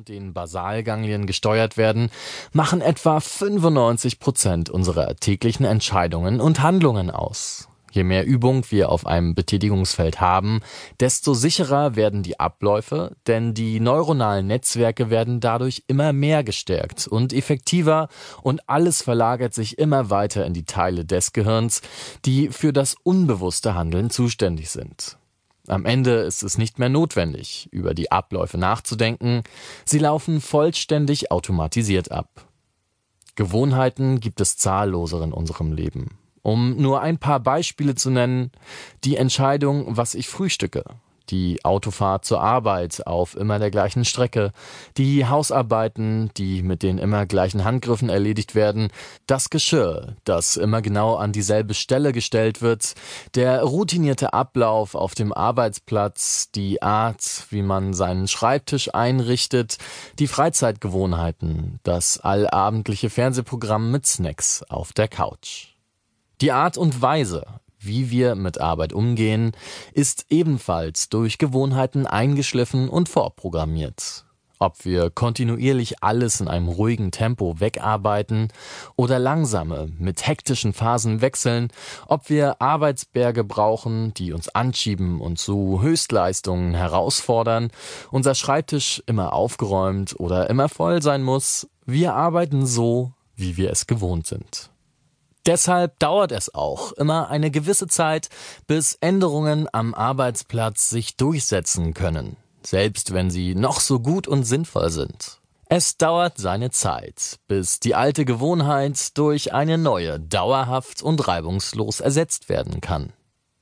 und den Basalganglien gesteuert werden, machen etwa 95% unserer täglichen Entscheidungen und Handlungen aus. Je mehr Übung wir auf einem Betätigungsfeld haben, desto sicherer werden die Abläufe, denn die neuronalen Netzwerke werden dadurch immer mehr gestärkt und effektiver und alles verlagert sich immer weiter in die Teile des Gehirns, die für das unbewusste Handeln zuständig sind. Am Ende ist es nicht mehr notwendig, über die Abläufe nachzudenken. Sie laufen vollständig automatisiert ab. Gewohnheiten gibt es zahllose in unserem Leben. Um nur ein paar Beispiele zu nennen, die Entscheidung, was ich frühstücke, die Autofahrt zur Arbeit auf immer der gleichen Strecke, die Hausarbeiten, die mit den immer gleichen Handgriffen erledigt werden, das Geschirr, das immer genau an dieselbe Stelle gestellt wird, der routinierte Ablauf auf dem Arbeitsplatz, die Art, wie man seinen Schreibtisch einrichtet, die Freizeitgewohnheiten, das allabendliche Fernsehprogramm mit Snacks auf der Couch. Die Art und Weise, wie wir mit Arbeit umgehen, ist ebenfalls durch Gewohnheiten eingeschliffen und vorprogrammiert. Ob wir kontinuierlich alles in einem ruhigen Tempo wegarbeiten oder langsame, mit hektischen Phasen wechseln, ob wir Arbeitsberge brauchen, die uns anschieben und so Höchstleistungen herausfordern, unser Schreibtisch immer aufgeräumt oder immer voll sein muss, wir arbeiten so, wie wir es gewohnt sind. Deshalb dauert es auch immer eine gewisse Zeit, bis Änderungen am Arbeitsplatz sich durchsetzen können, selbst wenn sie noch so gut und sinnvoll sind. Es dauert seine Zeit, bis die alte Gewohnheit durch eine neue dauerhaft und reibungslos ersetzt werden kann.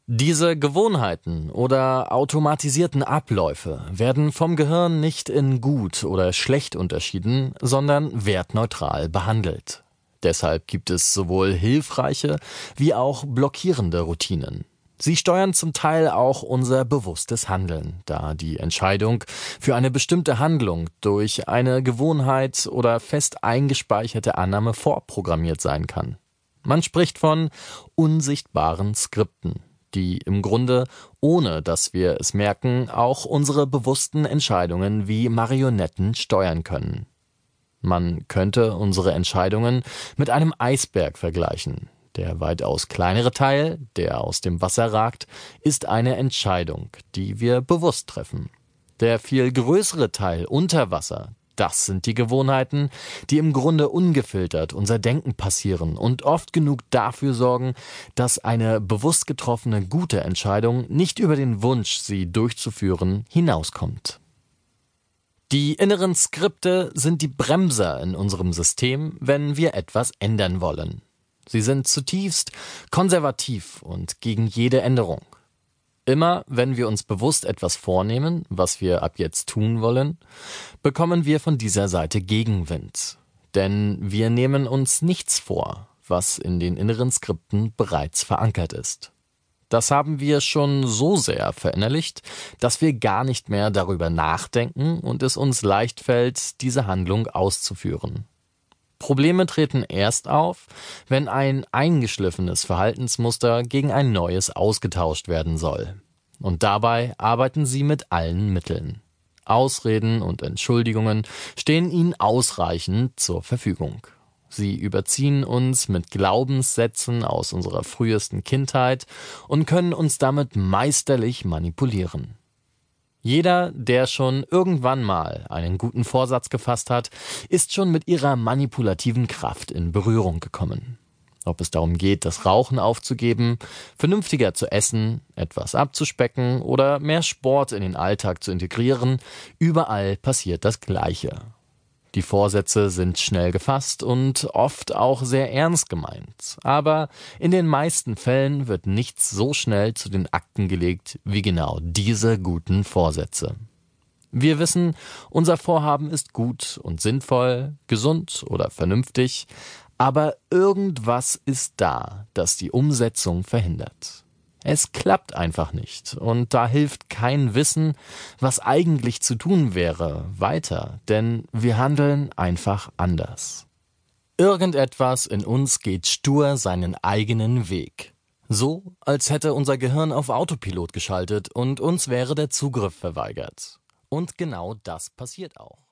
Diese Gewohnheiten oder automatisierten Abläufe werden vom Gehirn nicht in gut oder schlecht unterschieden, sondern wertneutral behandelt. Deshalb gibt es sowohl hilfreiche wie auch blockierende Routinen. Sie steuern zum Teil auch unser bewusstes Handeln, da die Entscheidung für eine bestimmte Handlung durch eine Gewohnheit oder fest eingespeicherte Annahme vorprogrammiert sein kann. Man spricht von unsichtbaren Skripten, die im Grunde, ohne dass wir es merken, auch unsere bewussten Entscheidungen wie Marionetten steuern können. Man könnte unsere Entscheidungen mit einem Eisberg vergleichen. Der weitaus kleinere Teil, der aus dem Wasser ragt, ist eine Entscheidung, die wir bewusst treffen. Der viel größere Teil unter Wasser, das sind die Gewohnheiten, die im Grunde ungefiltert unser Denken passieren und oft genug dafür sorgen, dass eine bewusst getroffene gute Entscheidung nicht über den Wunsch, sie durchzuführen, hinauskommt. Die inneren Skripte sind die Bremser in unserem System, wenn wir etwas ändern wollen. Sie sind zutiefst konservativ und gegen jede Änderung. Immer wenn wir uns bewusst etwas vornehmen, was wir ab jetzt tun wollen, bekommen wir von dieser Seite Gegenwind. Denn wir nehmen uns nichts vor, was in den inneren Skripten bereits verankert ist. Das haben wir schon so sehr verinnerlicht, dass wir gar nicht mehr darüber nachdenken und es uns leicht fällt, diese Handlung auszuführen. Probleme treten erst auf, wenn ein eingeschliffenes Verhaltensmuster gegen ein neues ausgetauscht werden soll. Und dabei arbeiten sie mit allen Mitteln. Ausreden und Entschuldigungen stehen ihnen ausreichend zur Verfügung. Sie überziehen uns mit Glaubenssätzen aus unserer frühesten Kindheit und können uns damit meisterlich manipulieren. Jeder, der schon irgendwann mal einen guten Vorsatz gefasst hat, ist schon mit ihrer manipulativen Kraft in Berührung gekommen. Ob es darum geht, das Rauchen aufzugeben, vernünftiger zu essen, etwas abzuspecken oder mehr Sport in den Alltag zu integrieren, überall passiert das Gleiche. Die Vorsätze sind schnell gefasst und oft auch sehr ernst gemeint. Aber in den meisten Fällen wird nichts so schnell zu den Akten gelegt wie genau diese guten Vorsätze. Wir wissen, unser Vorhaben ist gut und sinnvoll, gesund oder vernünftig, aber irgendwas ist da, das die Umsetzung verhindert. Es klappt einfach nicht und da hilft kein Wissen, was eigentlich zu tun wäre, weiter, denn wir handeln einfach anders. Irgendetwas in uns geht stur seinen eigenen Weg. So, als hätte unser Gehirn auf Autopilot geschaltet und uns wäre der Zugriff verweigert. Und genau das passiert auch.